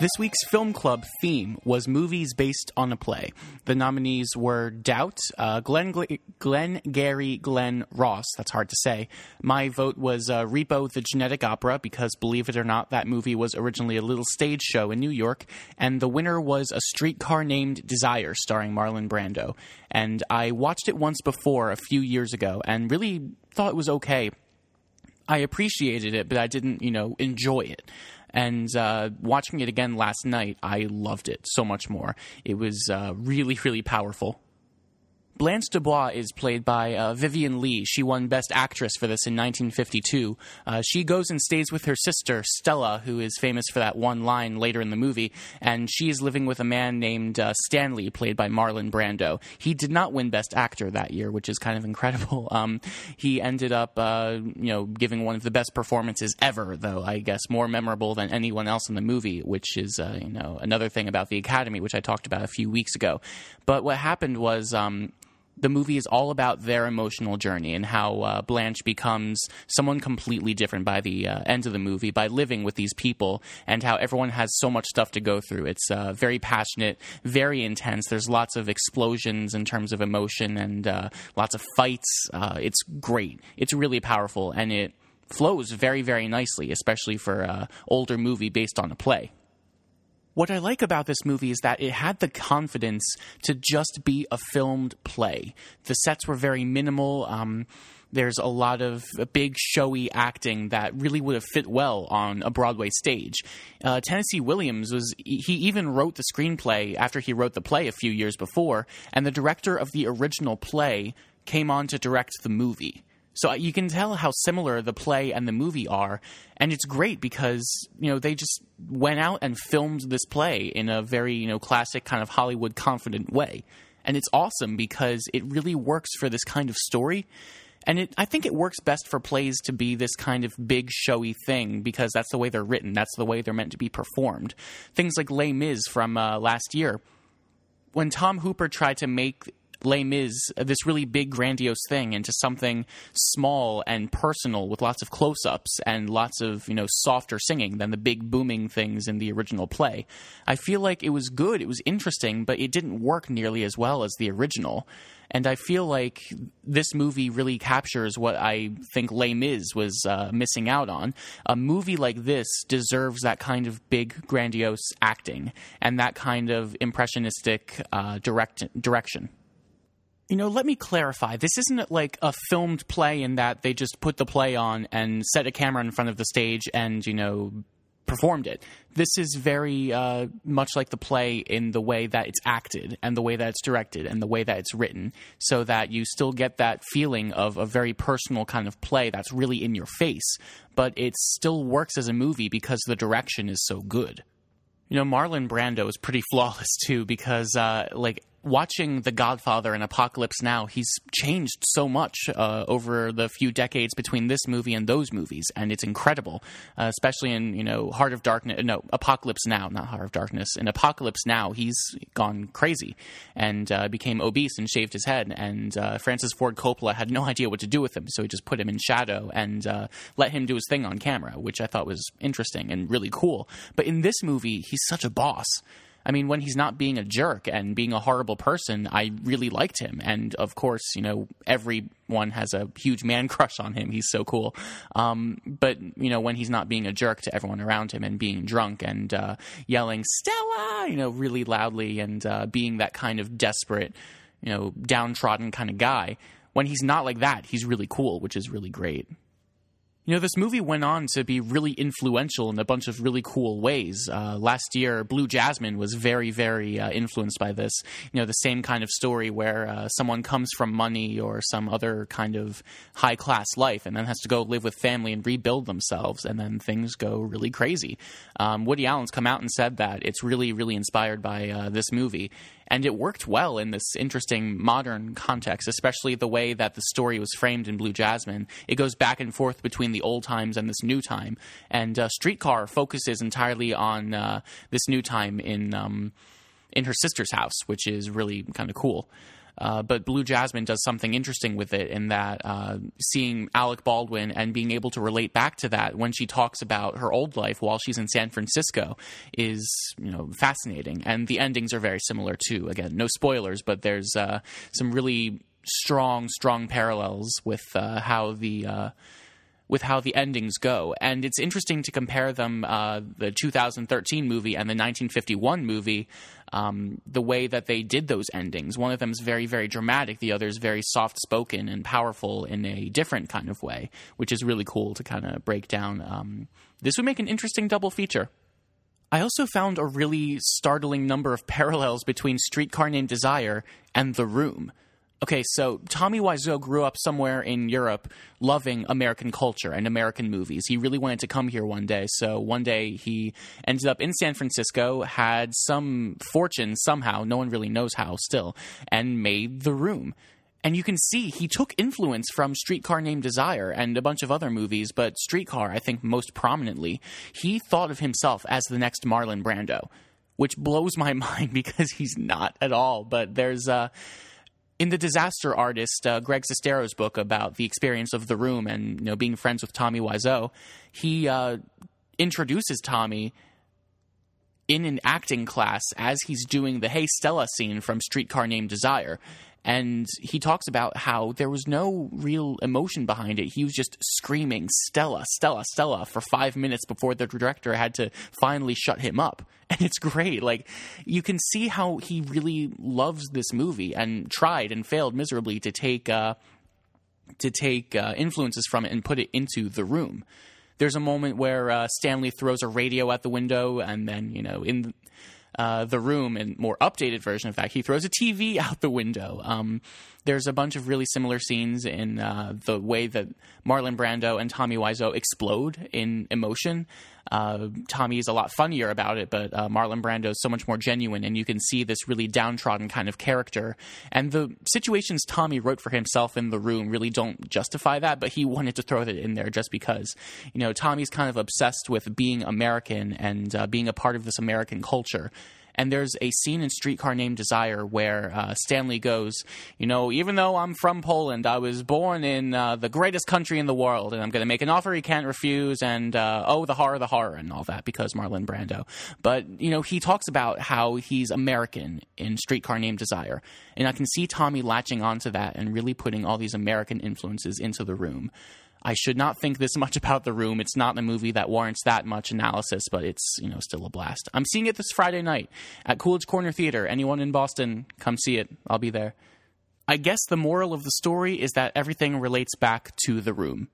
This week's Film Club theme was movies based on a play. The nominees were Doubt, Glengarry Glen Ross, that's hard to say. My vote was Repo the Genetic Opera, because believe it or not, that movie was originally a little stage show in New York, and the winner was A Streetcar Named Desire, starring Marlon Brando. And I watched it once before a few years ago and really thought it was okay. I appreciated it, but I didn't, enjoy it. And watching it again last night, I loved it so much more. It was really, really powerful. Blanche DuBois is played by Vivian Leigh. She won Best Actress for this in 1952. She goes and stays with her sister, Stella, who is famous for that one line later in the movie, and she is living with a man named Stanley, played by Marlon Brando. He did not win Best Actor that year, which is kind of incredible. He ended up, giving one of the best performances ever, though, I guess, more memorable than anyone else in the movie, which is, another thing about the Academy, which I talked about a few weeks ago. But what happened was... the movie is all about their emotional journey and how Blanche becomes someone completely different by the end of the movie by living with these people, and how everyone has so much stuff to go through. It's very passionate, very intense. There's lots of explosions in terms of emotion and lots of fights. It's great. It's really powerful, and it flows very, very nicely, especially for an older movie based on a play. What I like about this movie is that it had the confidence to just be a filmed play. The sets were very minimal. There's a lot of big, showy acting that really would have fit well on a Broadway stage. Tennessee Williams, he even wrote the screenplay after he wrote the play a few years before, and the director of the original play came on to direct the movie. So you can tell how similar the play and the movie are, and it's great because, they just went out and filmed this play in a very, classic kind of Hollywood confident way. And it's awesome because it really works for this kind of story. And I think it works best for plays to be this kind of big, showy thing because that's the way they're written. That's the way they're meant to be performed. Things like Les Mis from last year. When Tom Hooper tried to make Les Mis, this really big, grandiose thing, into something small and personal with lots of close-ups and lots of, softer singing than the big, booming things in the original play. I feel like it was good, it was interesting, but it didn't work nearly as well as the original. And I feel like this movie really captures what I think Les Mis was missing out on. A movie like this deserves that kind of big, grandiose acting and that kind of impressionistic direction. Let me clarify. This isn't like a filmed play in that they just put the play on and set a camera in front of the stage and, performed it. This is very much like the play in the way that it's acted and the way that it's directed and the way that it's written, so that you still get that feeling of a very personal kind of play that's really in your face, but it still works as a movie because the direction is so good. Marlon Brando is pretty flawless, too, because, watching The Godfather and Apocalypse Now, he's changed so much over the few decades between this movie and those movies, and it's incredible, especially in, In Apocalypse Now, he's gone crazy and became obese and shaved his head, and Francis Ford Coppola had no idea what to do with him, so he just put him in shadow and let him do his thing on camera, which I thought was interesting and really cool. But in this movie, he's such a boss. I mean, when he's not being a jerk and being a horrible person, I really liked him. And, of course, everyone has a huge man crush on him. He's so cool. But, when he's not being a jerk to everyone around him and being drunk and yelling, Stella, really loudly and being that kind of desperate, downtrodden kind of guy, when he's not like that, he's really cool, which is really great. This movie went on to be really influential in a bunch of really cool ways. Last year, Blue Jasmine was very, very influenced by this. The same kind of story where someone comes from money or some other kind of high-class life and then has to go live with family and rebuild themselves, and then things go really crazy. Woody Allen's come out and said that it's really, really inspired by this movie. And it worked well in this interesting modern context, especially the way that the story was framed in Blue Jasmine. It goes back and forth between the old times and this new time. And Streetcar focuses entirely on this new time in her sister's house, which is really kind of cool. But Blue Jasmine does something interesting with it in that seeing Alec Baldwin and being able to relate back to that when she talks about her old life while she's in San Francisco is, you know, fascinating. And the endings are very similar too. Again, no spoilers, but there's some really strong parallels with how the endings go. And it's interesting to compare them, the 2013 movie and the 1951 movie, the way that they did those endings. One of them is very, very dramatic. The other is very soft-spoken and powerful in a different kind of way, which is really cool to kind of break down. This would make an interesting double feature. I also found a really startling number of parallels between Streetcar Named Desire and The Room. Okay, so Tommy Wiseau grew up somewhere in Europe loving American culture and American movies. He really wanted to come here one day. So one day he ended up in San Francisco, had some fortune somehow, no one really knows how still, and made The Room. And you can see he took influence from Streetcar Named Desire and a bunch of other movies, but Streetcar, I think most prominently, he thought of himself as the next Marlon Brando, which blows my mind because he's not at all. But there's in The Disaster Artist, Greg Sestero's book about the experience of The Room and, you know, being friends with Tommy Wiseau, he introduces Tommy in an acting class as he's doing the Hey Stella scene from Streetcar Named Desire. And he talks about how there was no real emotion behind it. He was just screaming, Stella, Stella, Stella, for 5 minutes before the director had to finally shut him up. And it's great. Like, you can see how he really loves this movie and tried and failed miserably to take influences from it and put it into The Room. There's a moment where Stanley throws a radio at the window, and then, you know, in The Room, and more updated version of that, he throws a TV out the window. There's a bunch of really similar scenes in the way that Marlon Brando and Tommy Wiseau explode in emotion. Tommy is a lot funnier about it, but Marlon Brando is so much more genuine, and you can see this really downtrodden kind of character. And the situations Tommy wrote for himself in The Room really don't justify that, but he wanted to throw that in there just because, you know, Tommy's kind of obsessed with being American and being a part of this American culture. And there's a scene in Streetcar Named Desire where Stanley goes, you know, even though I'm from Poland, I was born in the greatest country in the world, and I'm going to make an offer he can't refuse, and oh, the horror, and all that, because Marlon Brando. But, you know, he talks about how he's American in Streetcar Named Desire. And I can see Tommy latching onto that and really putting all these American influences into The Room. I should not think this much about The Room. It's not a movie that warrants that much analysis, but it's, you know, still a blast. I'm seeing it this Friday night at Coolidge Corner Theater. Anyone in Boston, come see it. I'll be there. I guess the moral of the story is that everything relates back to The Room.